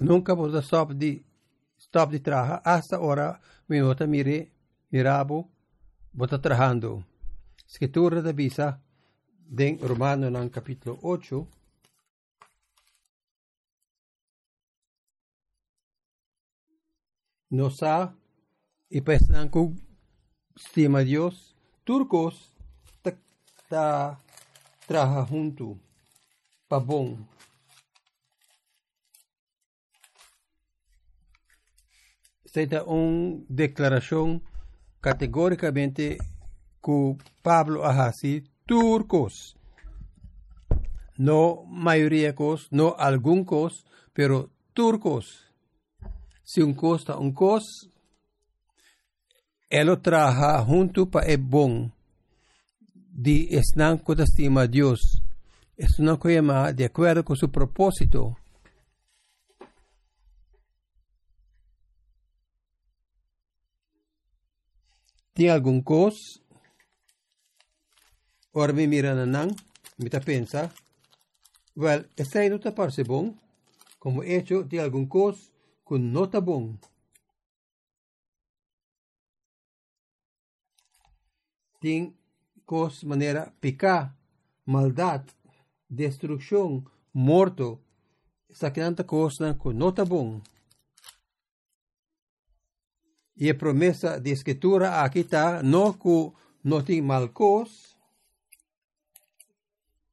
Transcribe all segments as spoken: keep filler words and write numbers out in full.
Nunca potrò stop di, stop di trabajar. Hasta ahora mi bota mire, mi rabo bota trabajando. Escritura de Bisa de Romano en capítulo ocho. Nos ha y pensan con estima Dios. Turcos ta, ta trabaja junto. Pavón. Esta es una declaración categóricamente que Pablo hace. Turcos. No mayoríacos, no algunos, pero turcos. Si un costa un cos, él lo traja junto para el bon. Di están con estima a Dios. Es una cosa de acuerdo con su propósito. Tiene algún cos. Ahora me miran a Nan, me ta pensa. Well, está ahí no está parse bon. Como he hecho, tiene algún cos con nota bon. Tiene cos manera pica, maldad, destrucción, morto, esta quedanta cosa con nota bon. Y la promesa de escritura aquí está, no que no tiene mal cos,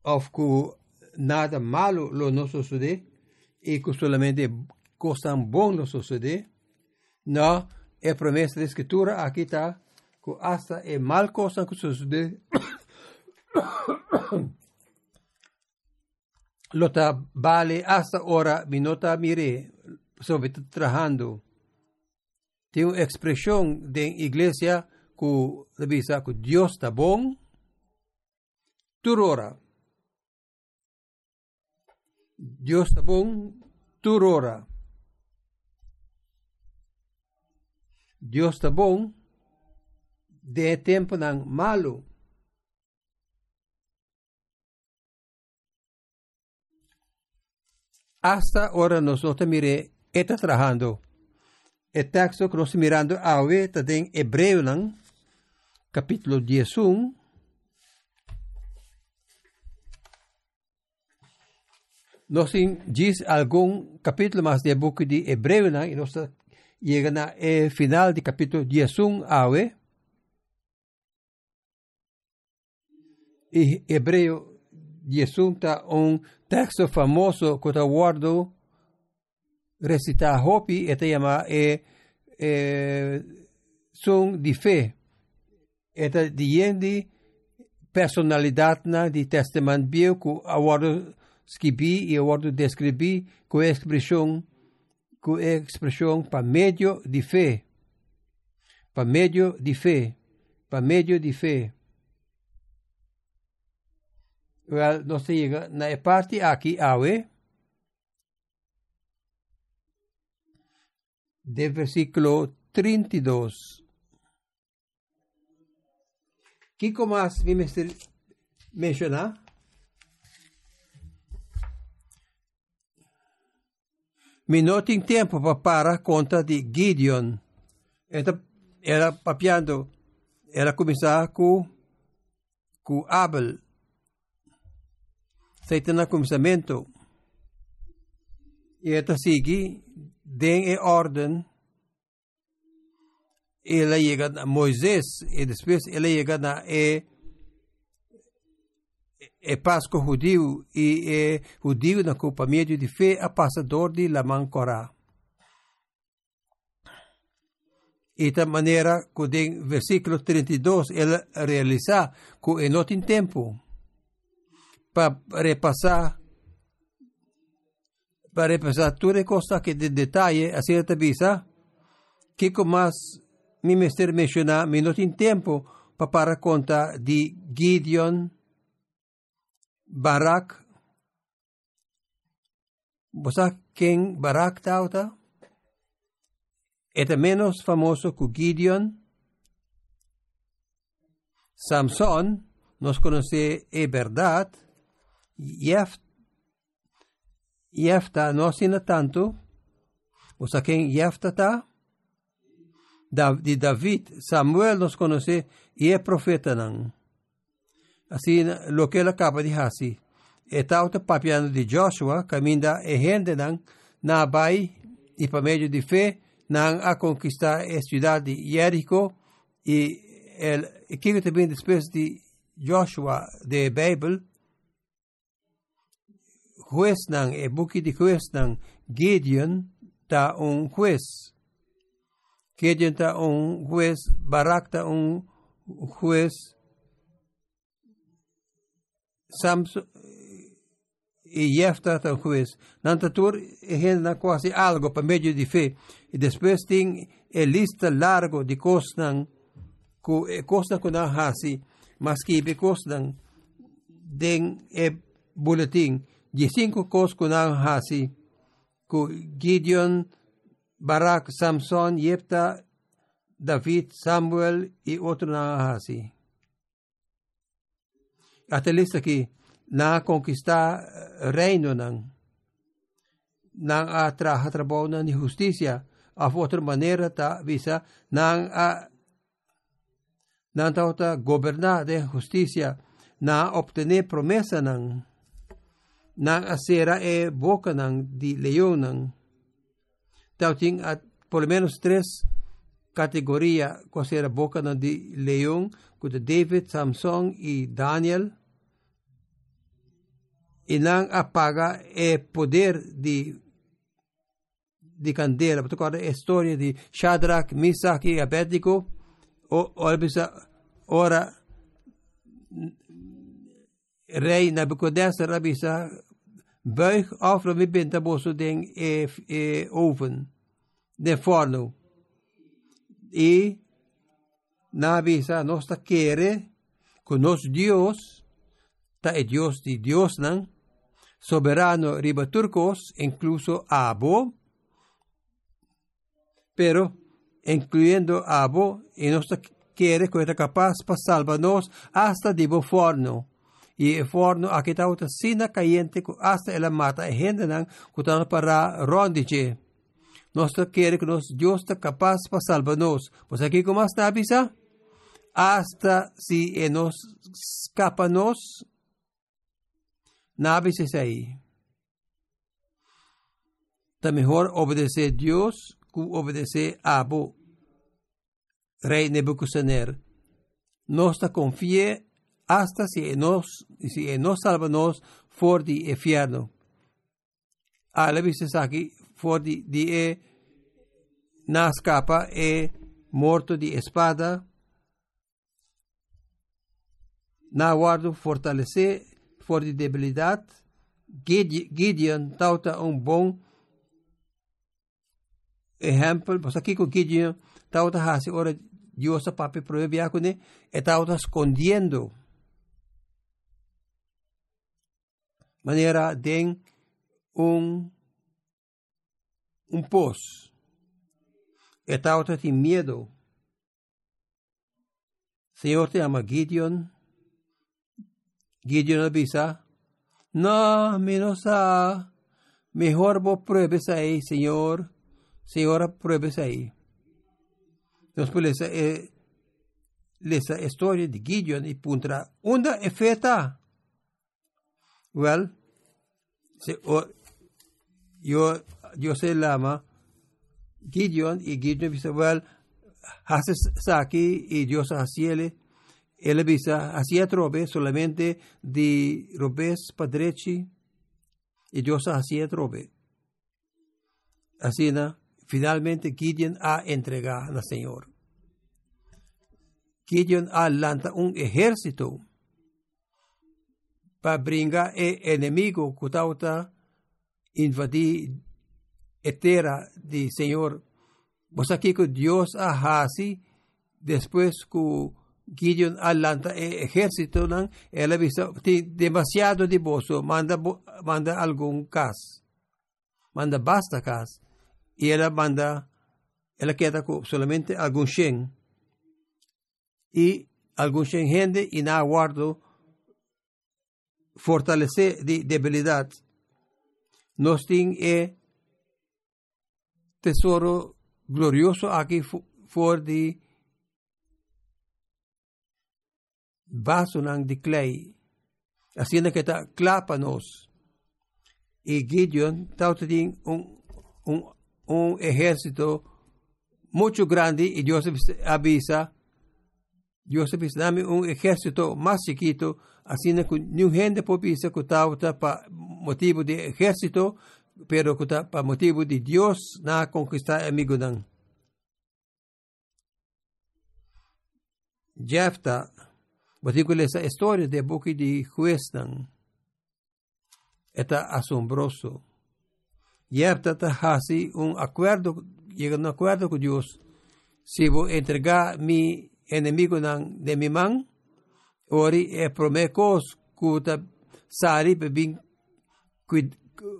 o que nada malo lo no sucede, y que solamente cosas buenas lo sucede. No, la promesa de escritura aquí está, que hasta el mal cosa que sucede, lo está vale hasta ahora, mi nota mire, sobre trabajando. Tiene una expresión de iglesia que dice que Dios está bon, turora. Dios está bon, turora. Dios está bon, de tiempo tan malo. Hasta ahora nosotros mire, está trabajando. El texto que nos estamos mirando ahora está en Hebreo, capítulo diez uno. Nos dice algún capítulo más del libro de Hebreo y nos llegan al final del capítulo diez uno ahora. Y Hebreo diez uno está un texto famoso que te guardo. Recita Hopi, esta llama eh, eh, son de fe. Esta diende personalidad na de testamento bíblico, aguardo escribí y aguardo describí con expresión, con expresión para medio de fe, para medio de fe, para medio de fe. Well, no se llega na parte aquí ahora. Del versículo treinta y dos. ¿Qué más me menciona? Me no tengo tiempo para parar contra de Gideon. Era, era papiando, era comenzar con, con Abel. Se está en el comenzamiento. Y esta sigue. Den orden, él llega a Moisés y después él llega a el, el Pascua judío y el judío en el culpamiento de fe a pasador de la mancora. Y de esta manera, con el versículo treinta y dos, él realiza que no tiene tiempo para repasar. Para repasar todas las cosas que de detalle acerca de visa, que como más mi mister menciona, me no tiene tiempo para para contar de Gideon, Barak. ¿Vos sabés quién Barak está? Es menos famoso que Gideon. Samson, nos conoce, es verdad. Yefta. Yefta no sino tanto, Usaquén Yeftatá, de David, Samuel nos conoce y es profeta. Así lo que la capa de Hasi. Está otro papiano de Joshua, caminda e gente na bai y por medio de fe nan a conquistar a ciudad de Jericó y el equipo también después de Joshua de Bible. Juez nan, el buque de juez nan, Gideon está un juez. Gideon está un juez, Barak está un juez. Samson y Jefta está un juez. Nantatur agenda casi algo por medio de fe. Y después tiene el lista largo de cosas que cosas que no hace, más que cosas den el boletín. Cinco cosas que no hace, que Gideon, Barak, Samson, Jefta, David, Samuel y otro no hace. Hasta lista aquí. Na conquistar reino nan, nan a trabajar trabajo nan de justicia, a otra manera ta visa, nan a nan ta otra gobernar de justicia, nan obtener promesa nan, nan a será e boca nan de león nan. Tautin a por lo menos tres categorías que será boca nan de león, con David, Samson y Daniel. Y nan apaga el poder de, de candela. Por tocar la historia de Shadrach, Mesach y Abednego, o, o ahora rey Nabucodonosor abisa buig af en binta boso den e, e, oven, den forno. Y na abisa nos ta quiere con nos Dios, ta e Dios de Dios nan, soberano riba turcos, incluso Abo, pero incluyendo Abo, y nos quiere que está capaz para salvarnos hasta de bo forno. Y el forno aquí está otra sina caliente hasta el mata, y gente nan, que está para rondiche. Nos quiere que nos Dios está capaz para salvarnos. Pues aquí, ¿cómo está avisa? Hasta si nos escapanos. Naves es ahí. Está mejor obedecer a Dios que obedecer a Abo, rey Nebuchadnezzar. Nos ta confíe hasta si nos, si nos salvanos for di infierno. A la vez es aquí, for di, di e nascapa e morto di espada. Na guardo fortalecer for de debilidad. Gideon tauta un bom ejemplo. Pues aquí con Gideon tauta hace ahora Dios a papi prohibía con él y tauta escondiendo manera de un un pos y tauta sin miedo. Señor te ama Gideon. Gideon avisa, no, menos a, mejor vos pruebes ahí, Señor, Señora, pruebes ahí. Después eh, esa historia de Gideon y punta, ¿onda es feta? Well, se, or, yo, yo se llama Gideon y Gideon dice, well, haces aquí y Dios haciele. Él avisa, hacía trobe solamente de robes padrechi y Dios hacía trobe. Así, ¿no? Finalmente Gideon ha entregado al Señor. Gideon ha lanzado un ejército para bringar el enemigo que está invadiendo la tierra del Señor. Pues aquí que Dios ha hecho después que Gideon alanta ejército nan, él avisa demasiado de bozo, manda, manda algún cas, manda basta cas, y él manda, él queda con solamente algún shen, y algún shen gente, y nada guardo, fortalecer de debilidad. Nos tiene tesoro glorioso aquí voor die vaso ng de klei, haciendo que está clápanos. Y Gideon está teniendo un, un, un ejército mucho grande y Dios avisa, Dios avisa, dame un ejército más chiquito, haciendo que ni gente propicia que está para motivo de ejército, pero que está para motivo de Dios na conquistar amigo dan. Jefta, motivo de esa historia de boca de juez dan. Está asombroso. Jefta está así un acuerdo, llega a un acuerdo con Dios. Si voy a entregar mi enemigo de mi man, ahora es promecos que sale para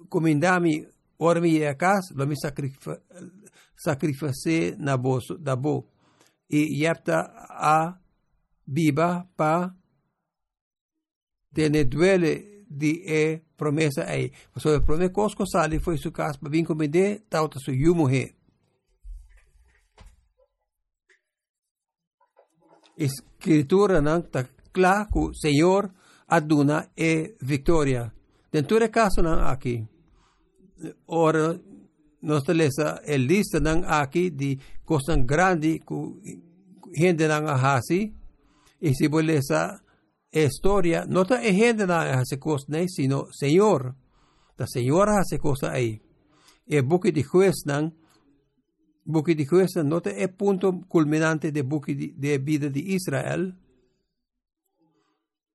comendarme ahora mi casa, lo me sacrifice na bo. Y Jefta a viva para tener duele de e promesa aí. Mas o problema que sali foi su casa para vir comender tal da sua mulher. Escritura não está clara que o Senhor aduna e vitória. Dentro de caso não aqui. Ora, nós temos a lista não aqui de coisas grandes que gente não arrasa. E se beleza historia, no está gente que hace cosas, né, sino Señor. La Señora hace cosas ahí. El buque de juez, buque de juez, no está el punto culminante del buque de, de vida de Israel.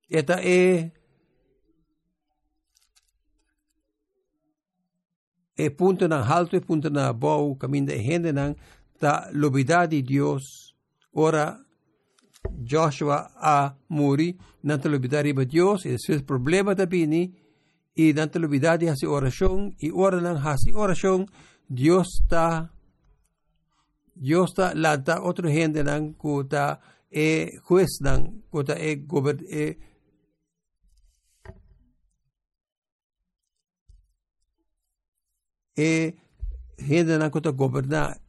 Esta es el punto en alto, el punto en abajo, camino de gente, la lobidad de Dios. Ahora, Joshua a muri, não te olvidar de Deus, e seus problemas também, e não te olvidar de fazer oração, e ora não fazer oração, Deus está, Deus está lá, está outra gente não, que está é juiz não, que está é govern, é é gente não que está governar.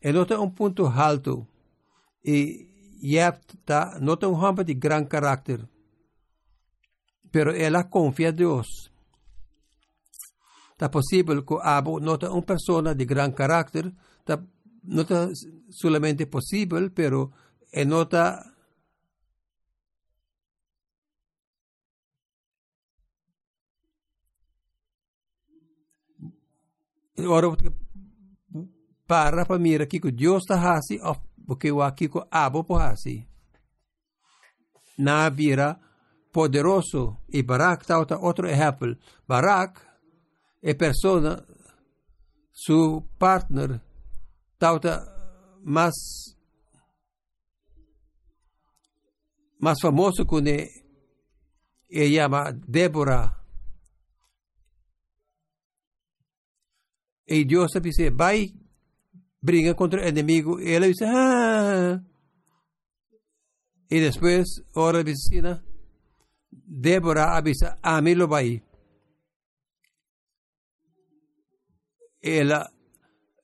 É outro um ponto alto. Y Jefta no es un hombre de gran carácter, pero él confía en Dios. Está posible que Abba no sea una persona de gran carácter, está, no es solamente posible, pero él no está, ahora para para mirar aquí que Dios está así, porque o aqui com abo por assim na vira poderoso e Barak tá outro exemplo. Barak é persona seu partner tá mais mais famoso que ele se chama Débora e Deus disse vai briga contra o inimigo, e ela diz, ah! E depois, ora vicina, Débora avisa, a mim lo vai. Ela,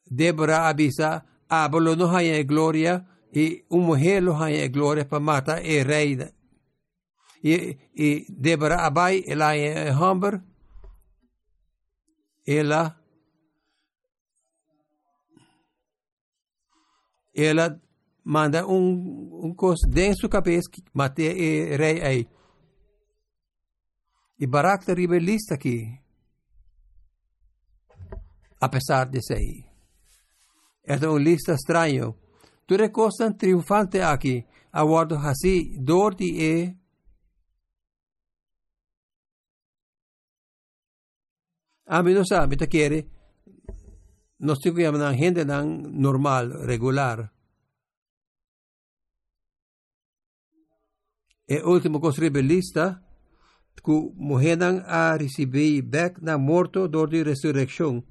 Débora avisa, Abolo não ganha glória, e uma mulher não ganha glória para matar o rei. E, e Débora vai, ela é humber, ela ela manda um, um coisa dentro de sua cabeça que mate o rei aí. E Barak está rebelista aqui. Apesar disso aí. Esta é uma lista estranha. Toda coisa triunfante aqui. Aguardo assim, dor de a mim não sabe, está querendo. Nós temos uma gente normal, regular. E a última coisa rebelista, que morrer a receber back na morto durante a ressurreição.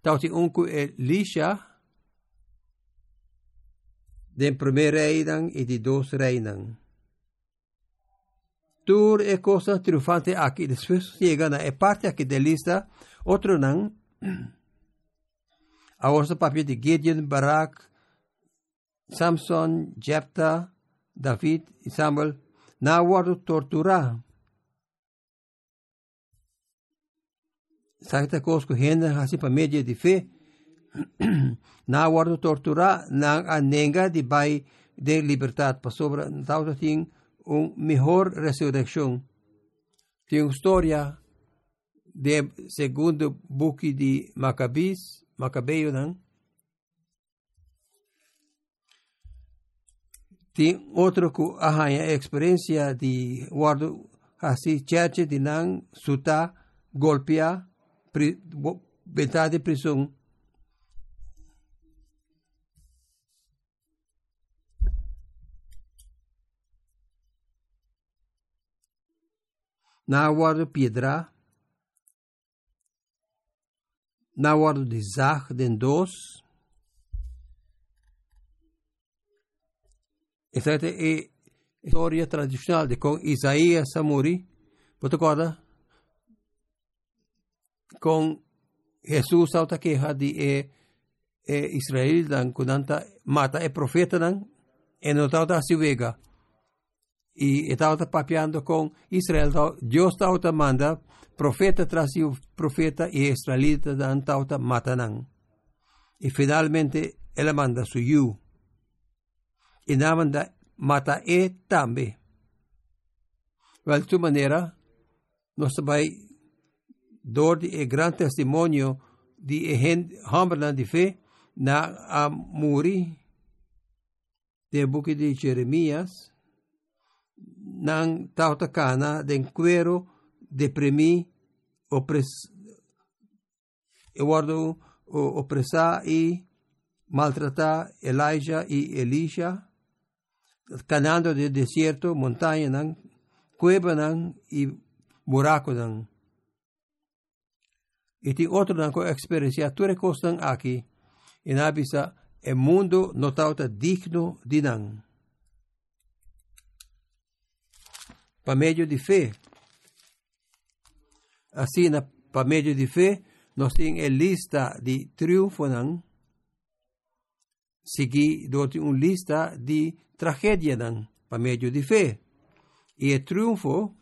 Então, tem um que é lixa, de primeiro rei e de dois reis. Tudo é coisa triunfante aqui. Depois chega na parte aqui da lista, outro não. I also perpetuated Gideon, Barak, Samson, Jephthah, David, Samuel. Now word Torah. Sakta kosko henda hasi pamedia de fe. Na word tortura na anenga de bai de libertad para sobre todo tem um melhor ressurreição. Tem uma história de segundo book de Macabis, Macabeu não. Tem outro que ahanha a experiência de guardo assim church de nan suta golpea metade de prisão. Na guardo pedra, na guardo de zach den dos. Essa é a história tradicional de com Isaías Samuri, protocola com Jesus alta queja de eh, eh, Israel dan kunanta mata e profeta dan e notauta sivega e estava papeando com Israel da, Deus tauta manda profeta tras o profeta e israelita dan tauta mata nan e finalmente ela manda suyu e na manda mata e tambe de tu maneira nós vai dor de grande testemunho de gente humble de fé na amuri de book de Jeremias nan tauta cana de cuero deprimi opres e guardo opressar e maltratar Elijah e Elisha canando de deserto montanha nan cueva nan e buraco nan. E ti outro nan ko experiencia ture kostan aki en abisa e mundo notauta digno di nan. Pa medio di fe. Assim na pa medio di fe nos tem e lista di triunfo nan. Segui doti un lista di tragedia nan pa medio di fe. E triunfo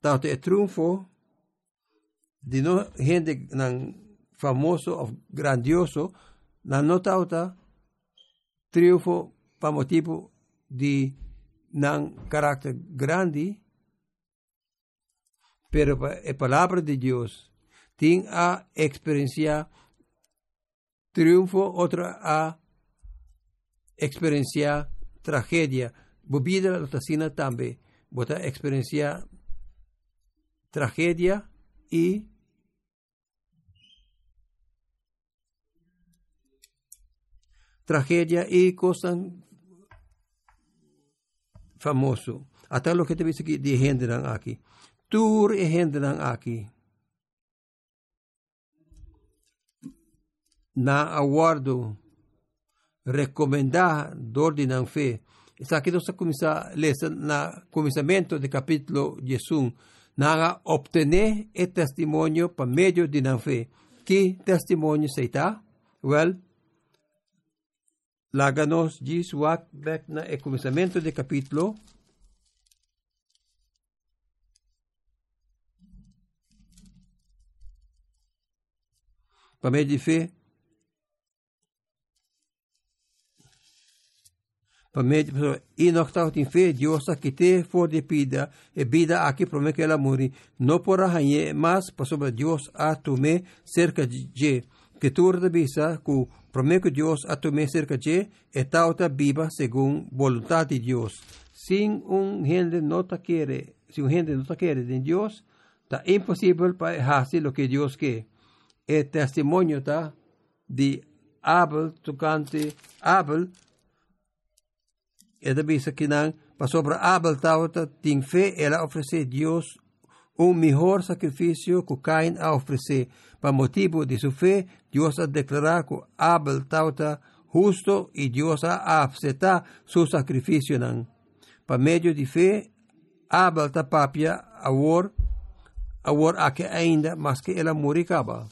tauta e triunfo de no gente nan famoso o grandioso na notauta triunfo pa motivo de nan carácter grande pero a palavra de Deus tem a experiencia triunfo outra a experiencia tragedia bebida la tasina tambe bota experiencia tragedia e tragedia e coisa famoso. Até o que te disse aqui de Henderang aqui. Tur e Henderang aqui. Na aguardo recomendar d'ordinan fe. Está aqui nós começar a na começamento do capítulo dezesseis. Naga obtener e testemunho para meio de na fe. Que testemunho se está? Well, Láganos diz o back na e começamento de capítulo. Para meio de fé. Para meio de fé. E nós estamos em fé, Deus aqui te for de vida, e vida aqui promete que ela morre. Não por arranhar, mas para sobre Deus a tomar cerca de que tu revisa com prometo Deus a tomar cerca de e tauta viva segundo vontade de Deus. Se um gente não está querendo, se um gente não está querendo de Deus, está impossível para fazer o que Deus quer. É testemunho tá, de Abel, tocante Abel, e revisa que não, para sobre Abel tauta, tem fé, ela oferecer Deus um melhor sacrifício que Caim a oferecer. Para motivo de sua fé, Deus a declarar que Abel tauta justo e Deus a aceitar seu sacrifício. Para meio de fé, Abel ta papia agora, agora aqui ainda, mas que ela moricaba.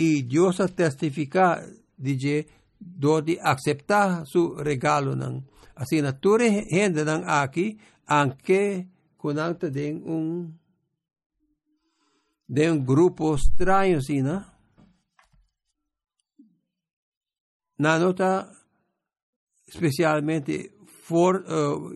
y Dios testifika dije do di aksepta su regalo ng asinaturi hende ng aki anche kunanta den un de un grupo strano sina na nota specialmente for uh,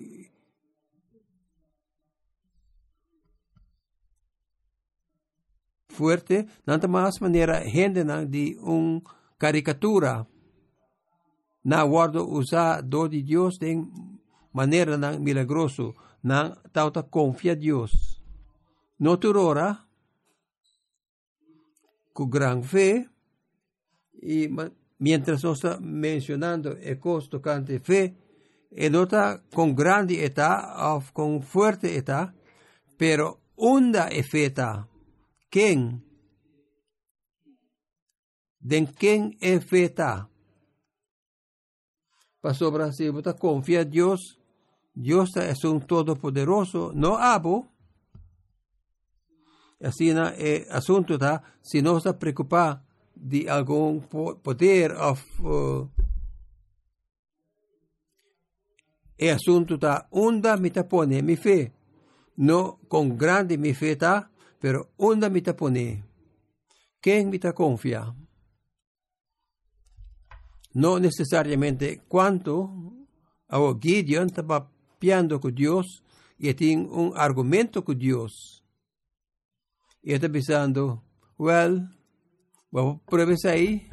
fuerte nanta mas manera hende ng di un caricatura na guardo usa do di Dios den manera ng milagroso na tauta confia Dios noturora con gran fe y mientras nos está mencionando el costo tocante fe el otra con grande etá o con fuerte etá pero onda efeta quien den quien efeta pasó Brasil está confía Dios Dios es un todopoderoso no abo así en el asunto está, si no se preocupa de algún poder o uh, el asunto está, onda me tapone mi fe, no con grande mi fe está, pero onda me tapone, ¿quién me ta confía? No necesariamente cuánto, o Gideon está papeando con Dios y tiene un argumento con Dios. Y está pensando, well, vamos a probar esa ahí.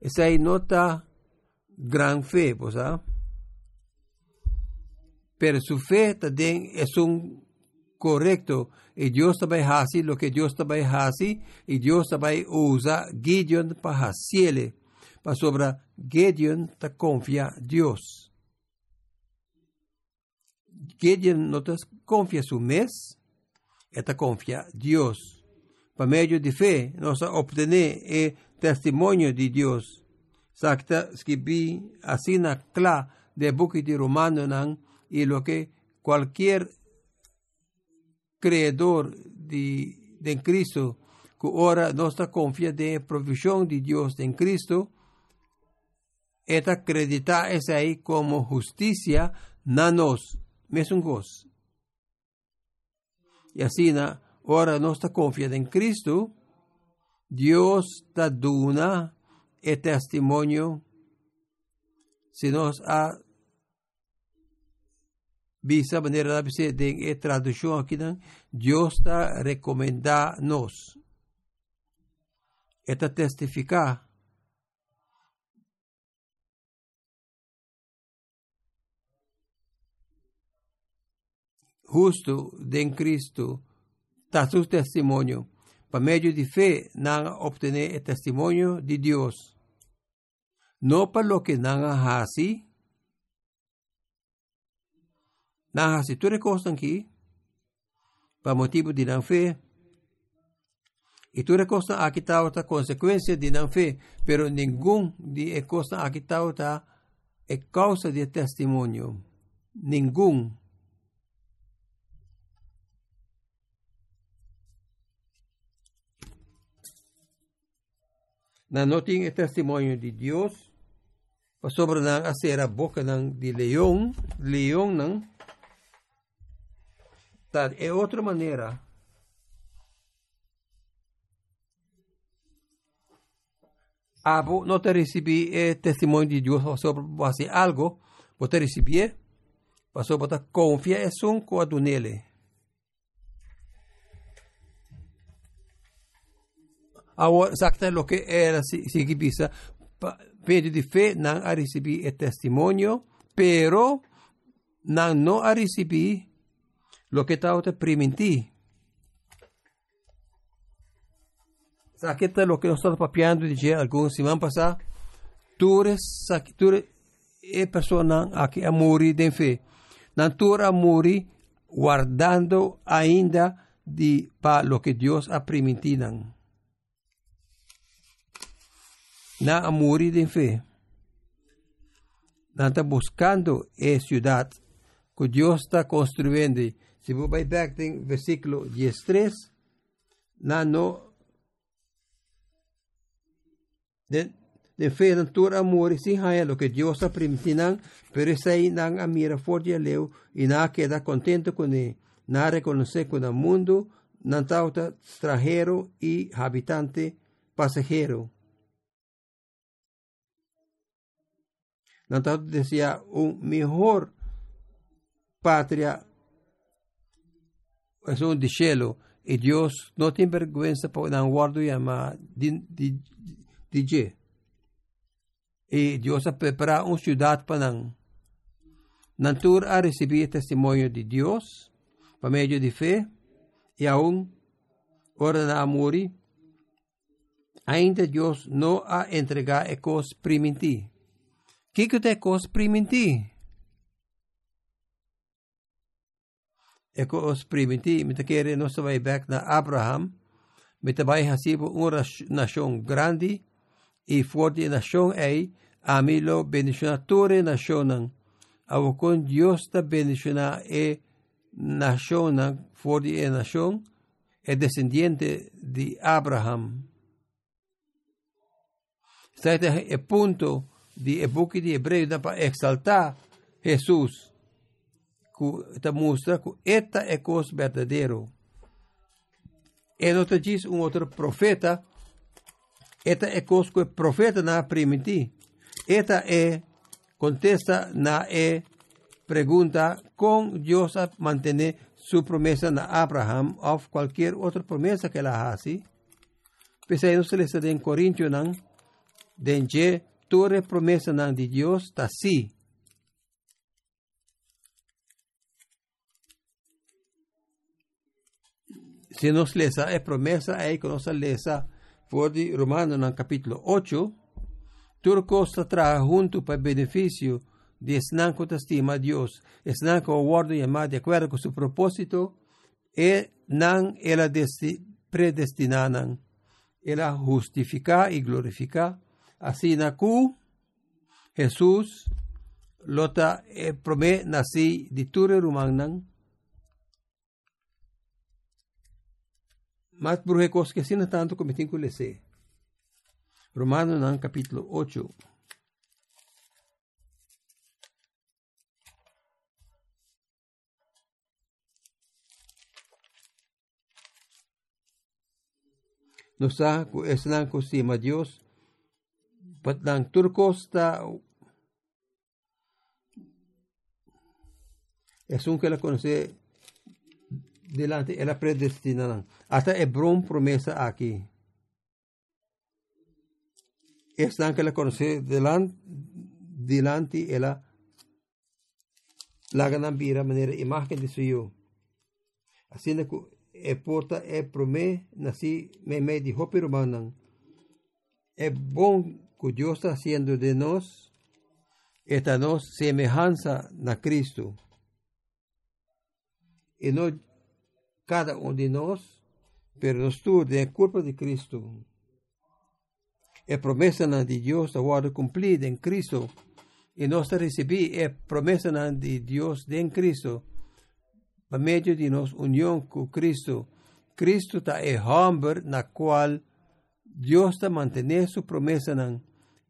Esa ahí no está gran fe, pues, ¿ah? Pero su fe también es un correcto. Y Dios también hace lo que Dios también hace. Y Dios también usa Gideon para hacerle. Para sobre Gideon te confía Dios. Gideon no te confía su mes. Esta confía Dios. Por medio de fe, nos obtener el testimonio de Dios. Sakta escribí así na clara de buque de Romano nan, y lo que cualquier creedor de, de Cristo que ahora nos confía de provisión de Dios en Cristo, esta credita es ahí como justicia nanos mesungos. Y así, ahora nos está confiada en Cristo, Dios te dona el testimonio si nos ha visto de manera de traducción aquí, Dios te recomienda nos. Esta testifica justo de Cristo, está su testimonio. Por medio de fe, van a obtener el testimonio de Dios. No para lo que van a hacer. Van a hacer todas las cosas aquí, para motivo de la fe. Y todas las cosas aquí están las consecuencias de la fe, pero ninguna de las cosas aquí están las causas del testimonio. Ningún. Na no tiene el testimonio de Dios, para sobre nan hacer a boca nan de león, león nan, tal es otra manera. Abo no te recibí el testimonio de Dios, para sobre hacer algo, para te recibir, para sobre te confiar en su coadunele. Ahora, exactamente lo que era, si, si pisa, medio de fe, no ha recibido el testimonio, pero no ha recibido lo que estaba te permití. Exactamente lo que nosotros papeando, dije, algunos semanas pasadas, tú eres una persona que ha morido de fe. No tú has morido guardando ainda de, para lo que Dios ha permitido. Na a morir de fe. Nanta buscando e ciudad que Dios está construyendo. Si vos vais back en versículo diez tres, na no de, de verentor amores sin haya lo que Dios ha permitido, pero esa ahí nan amira fuerte a leo y nada queda contento con él, nada reconoce con el mundo, nan tauta extranjero y habitante pasajero. Nan tauta decía un mejor patria es un de cielo y Dios no tiene vergüenza por nan guardo y ama D J. Y Dios ha preparado una ciudad para nan. Nantur ha recibido testimonio de Dios por medio de fe y aún ahora a morir. Ainda Dios no ha entregado el cos primitivo. ¿Qué es el cos primitivo? El cos primitivo, me quiere no se va a back na Abraham, me te va a hacer una nación grande. Y fuerte nación hay, a mí lo bendicionan todas naciones. Ahora con Dios está bendicionando a nación, fuerte nación, el descendiente de Abraham. Está este el punto de el buque de Hebreos para exaltar a Jesús, que muestra que esta es cosa verdadera. En otro dice un otro profeta, esta es cosa que el profeta no permitió. Esta es contesta na e pregunta con Dios a mantener su promesa a Abraham o cualquier otra promesa que la hace. Pese a eso se está en Corintios, denje toda promesa de Dios está así. Si nos lesa es promesa ahí que nos lesa por de Romano en el capítulo ocho, Turco se trae junto para el beneficio de Esnanco te estima a Dios. Esnanco aguarda y ama de acuerdo con su propósito. E nan ela predestinanan. Ela justifica y glorifica. Así nacu Jesús lota e promete nací de Ture Romanan. Mas bruje cosas que sin tanto cometín con lese. Romano nan capítulo ocho. No sa ku esnan cosima Dios, pat nan turcos ta es un que la conoce delante, era predestinada. Hasta Hebrón promesa aquí. Esta que la conoce delante, delante ella la ganan vira manera imagen de su yo. Así que el porta el promesa nací me me dijo pero manan. Es bon que Dios está haciendo de nos esta nos semejanza a Cristo. Y no cada uno de nosotros, pero nosotros de la culpa de Cristo. La promesa de Dios está cumplida en Cristo y nosotros recibimos la promesa de Dios en Cristo. Por medio de nuestra unión con Cristo, Cristo está el hombre en el cual Dios está manteniendo su promesa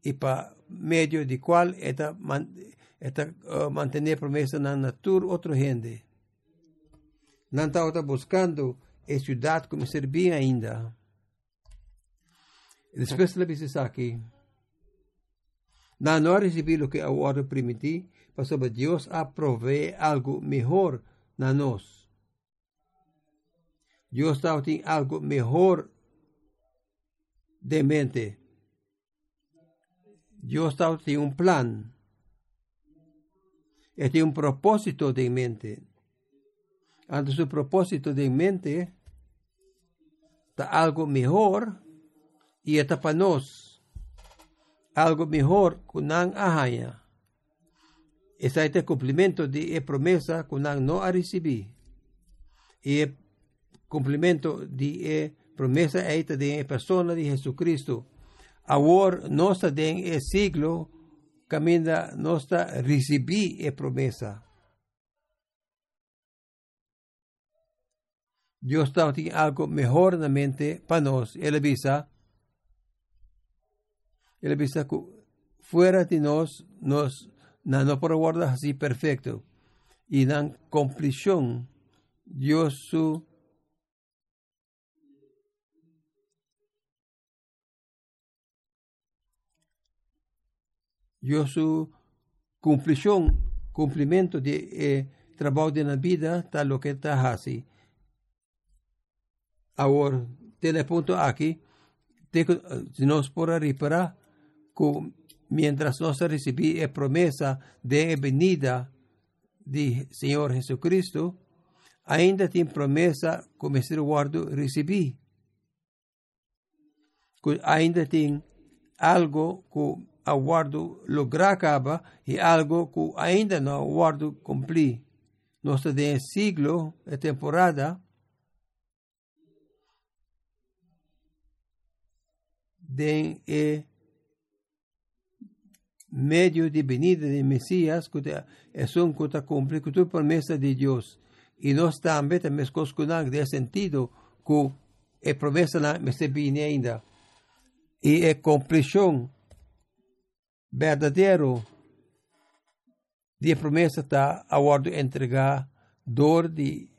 y por medio de cual está manteniendo la promesa de otra gente. No está buscando la ciudad como servía ainda. Después de la visita aquí, no recibí lo que ahora permití, pasó que Dios ha proveído algo mejor a nos. Dios está teniendo algo mejor de mente. Dios está teniendo un plan. Tiene un propósito de mente. Ante su propósito de mente, está algo mejor y está para nos. Algo mejor que nan ahaya. Este es el cumplimiento de la promesa que nan no ha recibido. Y el cumplimiento de la promesa esta de la persona de Jesucristo. Ahora no está en el siglo camina, no está recibir la promesa. Dios está teniendo algo mejor en la mente para nos. Él avisa. El obstáculo fuera de nos, nos, na no guarda así perfecto. Y dan compleción, Dios su Dios su cumplición, cumplimiento de eh, trabajo de la vida, tal lo que está así. Ahora, te punto aquí, te, nos podrá reparar que mientras nos recibí la promesa de venida del Señor Jesucristo, ainda tiene promesa que me guardo recibí. Que ainda tiene algo que aguardo lograr acaba y algo que ainda no aguardo cumplir. Nuestro de siglo, de temporada, de eh, medio de venida de Mesías, que es un que está cumpliendo tu promesa de Dios. Y nos también tenemos que de sentido que la promesa no se viene ainda. Y la cumplición verdadero de promesa está aguardo entregar dor de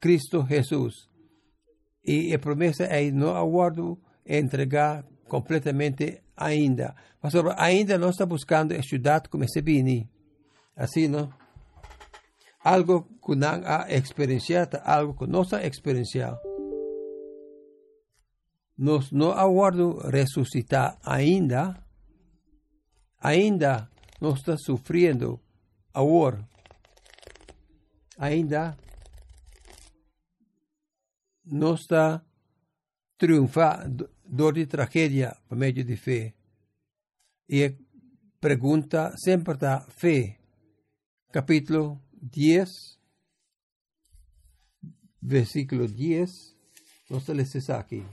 Cristo Jesús y la promesa ahí no aguardo entregar completamente ainda, pero ainda no está buscando ayudar como se viene así, ¿no? Algo que no ha experienciado, algo que no ha experienciado, nos no aguardo resucitar ainda. Ainda no está sufriendo ahora. Ainda no está triunfando de tragedia por medio de fe. Y pregunta siempre está fe. Capítulo diez, versículo diez. No se les aquí.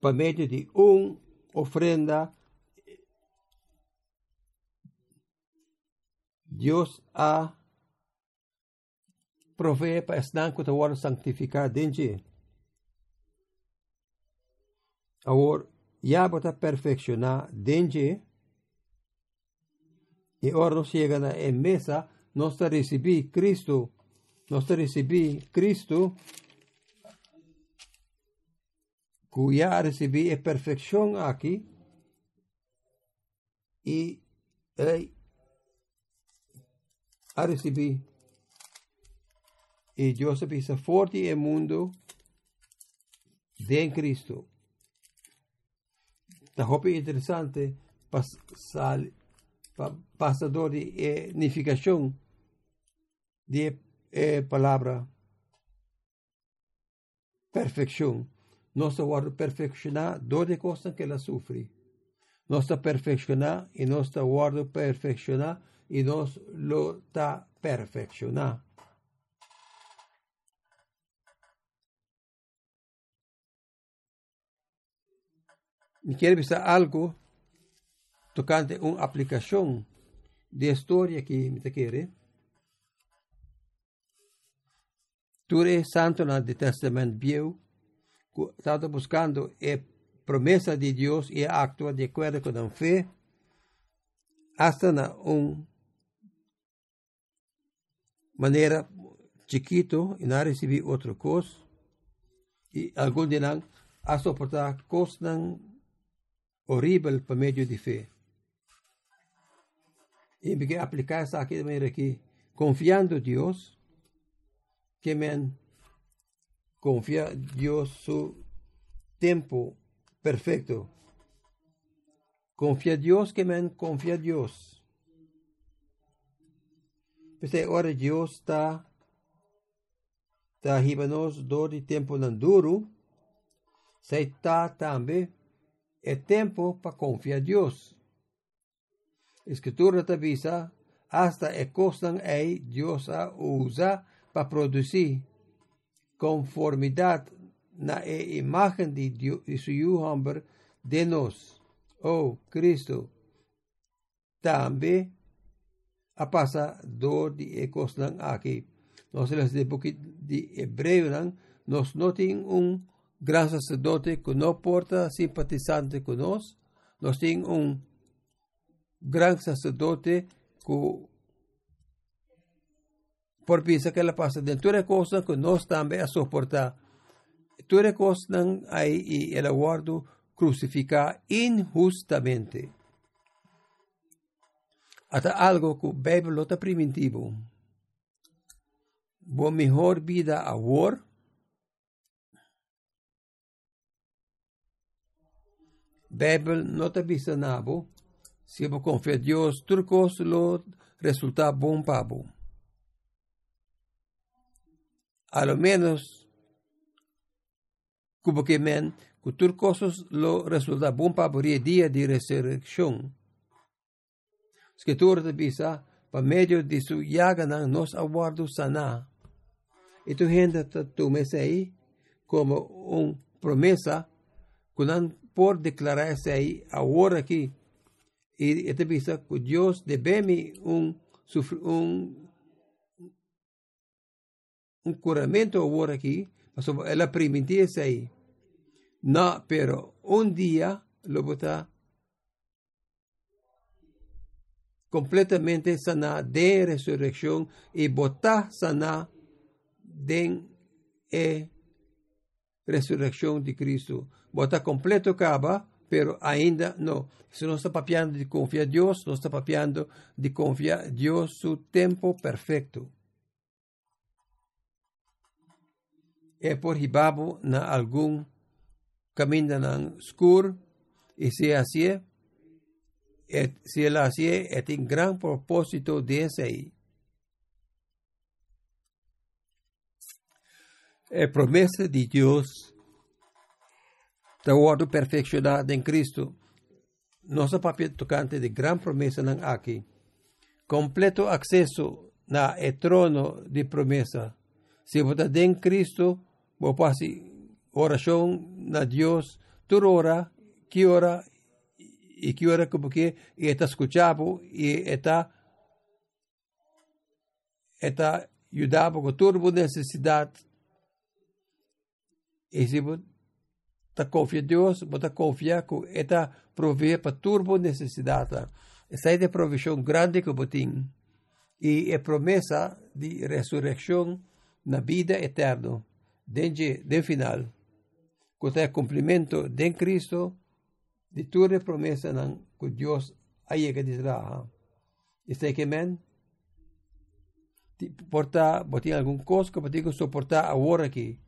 Por medio de una ofrenda, Dios ha proveído para estar con el santificado dentro. Ahora, ya está perfeccionado dentro. Y ahora nos llega a la mesa, nos recibí Cristo, nos recibí Cristo. Cuya recibí es perfección aquí y eh, recibí y Dios se hizo fuerte en el mundo de Cristo. Está muy interesante pasar pasador de unificación de eh, palabra perfección. No se guarda perfeccionar dos cosas que la sufre. No está perfeccionar y no está guarda perfeccionar y no lo está perfeccionar. Me quiero pensar algo tocante una aplicación de historia que me te quiere. Tú eres santo en el Testamento Viejo. Está buscando la promesa de Dios y actúa de acuerdo con la fe hasta una manera chiquito y no recibir otra cosa y algún día ha soportado cosas horribles por medio de fe y me quiero aplicar esa aquí de manera que confiando en Dios que me han confía Dios su tiempo perfecto. Confía Dios que me confía Dios. Pues ahora Dios está está llevándonos dos de tiempo tan duro. Se está también el tiempo para confiar Dios. La Escritura te avisa hasta el costo que Dios usa para producir conformidad na e imagen de, Dios, de su hombre de nos. ou Cristo. Tambe apasa do di ekos lang aki. Nos las de bukid di hebreo lang nos noting un gran sacerdote que no porta simpatizante con nos. Nos ting un gran sacerdote que por pisa que la pasa de todas cosas que nos tambe a soportar. Todas cosas nan hay y el aguardo crucificar injustamente. Hasta algo que bebe lota primitivo. Bo mejor vida a war. Bebe nota bisanabo. Si bo confía Dios, turcos lo resulta bon pabo. A lo menos, como que men, que turcosos lo resulta bon pabo el día de resurrección. Escritura dice, por medio de su llaga nos aguardo sanar. Y tu gente tome ahí como una promesa que no por declararse ahí ahora aquí. Y te dice que Dios debe un, un, un curamento ahora aquí, pero él la primitiva es ahí. No, pero un día lo bota completamente sana de resurrección y botar sana de e resurrección de Cristo. Botar completo acaba, pero ainda no. Si no está papiando de confiar en Dios, no está papiando de confiar en Dios su tiempo perfecto. E por hibabo na algún camino nan oscuro y se hace. Et, si él hacía, es un gran propósito de ese. La promesa de Dios está perfeccionada en Cristo. Nuestro papel tocante de gran promesa nan aquí. Completo acceso al trono de promesa. Si vota en Cristo, vos pase oración a Dios, tu hora, que hora, y que ahora como que está escuchado y está está ayudado con toda necesidad y si está confía en Dios está confía que está provee para toda necesidad esa es la provisión grande que botín y la promesa de resurrección en la vida eterna desde el final que está el cumplimiento de Cristo de toda promesa que Dios ha llegado a Israel. ¿Está que men? ¿Porta, botín algún cosa que botín soportar ahora aquí?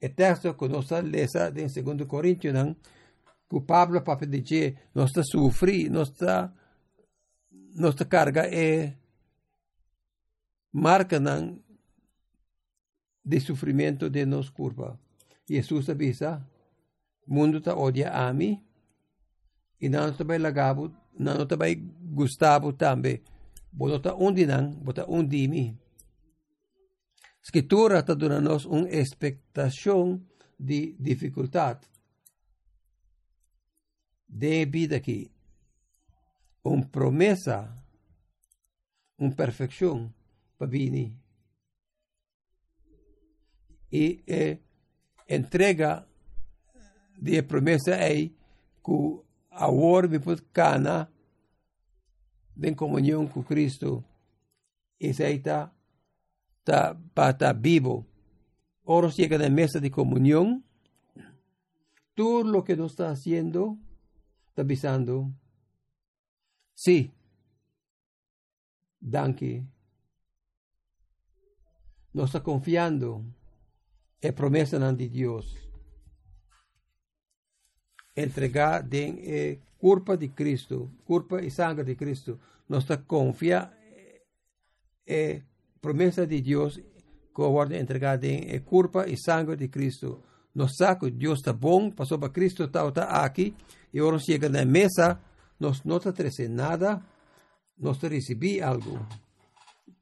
El texto que nos sale de Segundo Corintios, que Pablo papi dice, no está sufrir, no está, no está carga, es marca de sufrimiento de nos curva. Jesús avisa, el mundo te odia a mí, y no te lagabo, no te gustavo también. Bota undi nan, bota undi mi. Escritura está dándonos una expectación de dificultad de vida aquí. Una promesa, una perfección para venir. Y eh, entrega de promesa ahí que ahora me put cana en comunión con Cristo. Y se está para estar vivo. Ahora llega a la mesa de comunión. Todo lo que nos está haciendo, está avisando. Sí. Danke. Nos está confiando en promesa de Dios. Entregar de eh, culpa de Cristo, culpa y sangre de Cristo. Nos está confía en eh, promesa de Dios que guarda entregar de eh, culpa y sangre de Cristo. Nos saca Dios está bon, pasó para Cristo, está, está aquí y ahora llega a la mesa, nos no te trece nada, nos te recibí algo,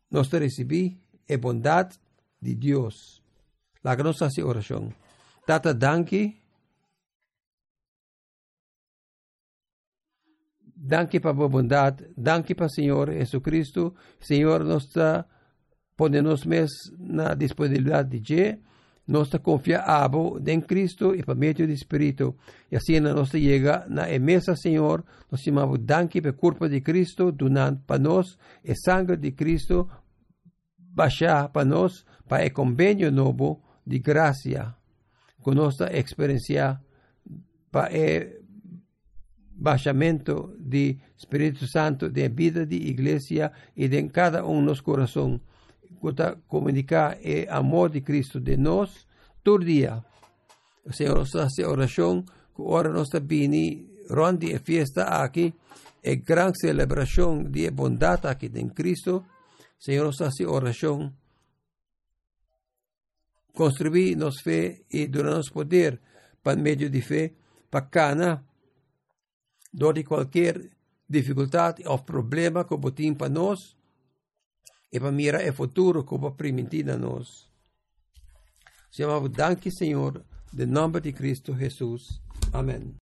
nos te recibí la bondad de Dios. La que nos hace oración. Tata, danke. Danke pa bo bondad, danke pa Señor Jesucristo, Señor nostra ponenos mes na disponibilidad de je, nostra confiabo en Cristo y pa medio de Espíritu, y así na nostra llega na emesa Señor, nos imamo danke pe culpa de Cristo, dunan pa nos, e sangre de Cristo, basha pa nos, pa e convenio novo de gracia, con nostra experiencia, pa e bajamento de Espíritu Santo de vida de iglesia y de cada uno de corazón para comunicar el amor de Cristo de nos todo día. O sea, nuestra oración que ahora nos viene ronda y fiesta aquí es gran celebración de bondad aquí en Cristo. Señor, nuestra oración construir nos fe y durarnos poder por medio de fe para cada de cualquier dificultad o problema que botín para nos y para mirar el futuro que va a permitir a nos. Se llama, danke Señor, en nombre de Cristo Jesús. Amén.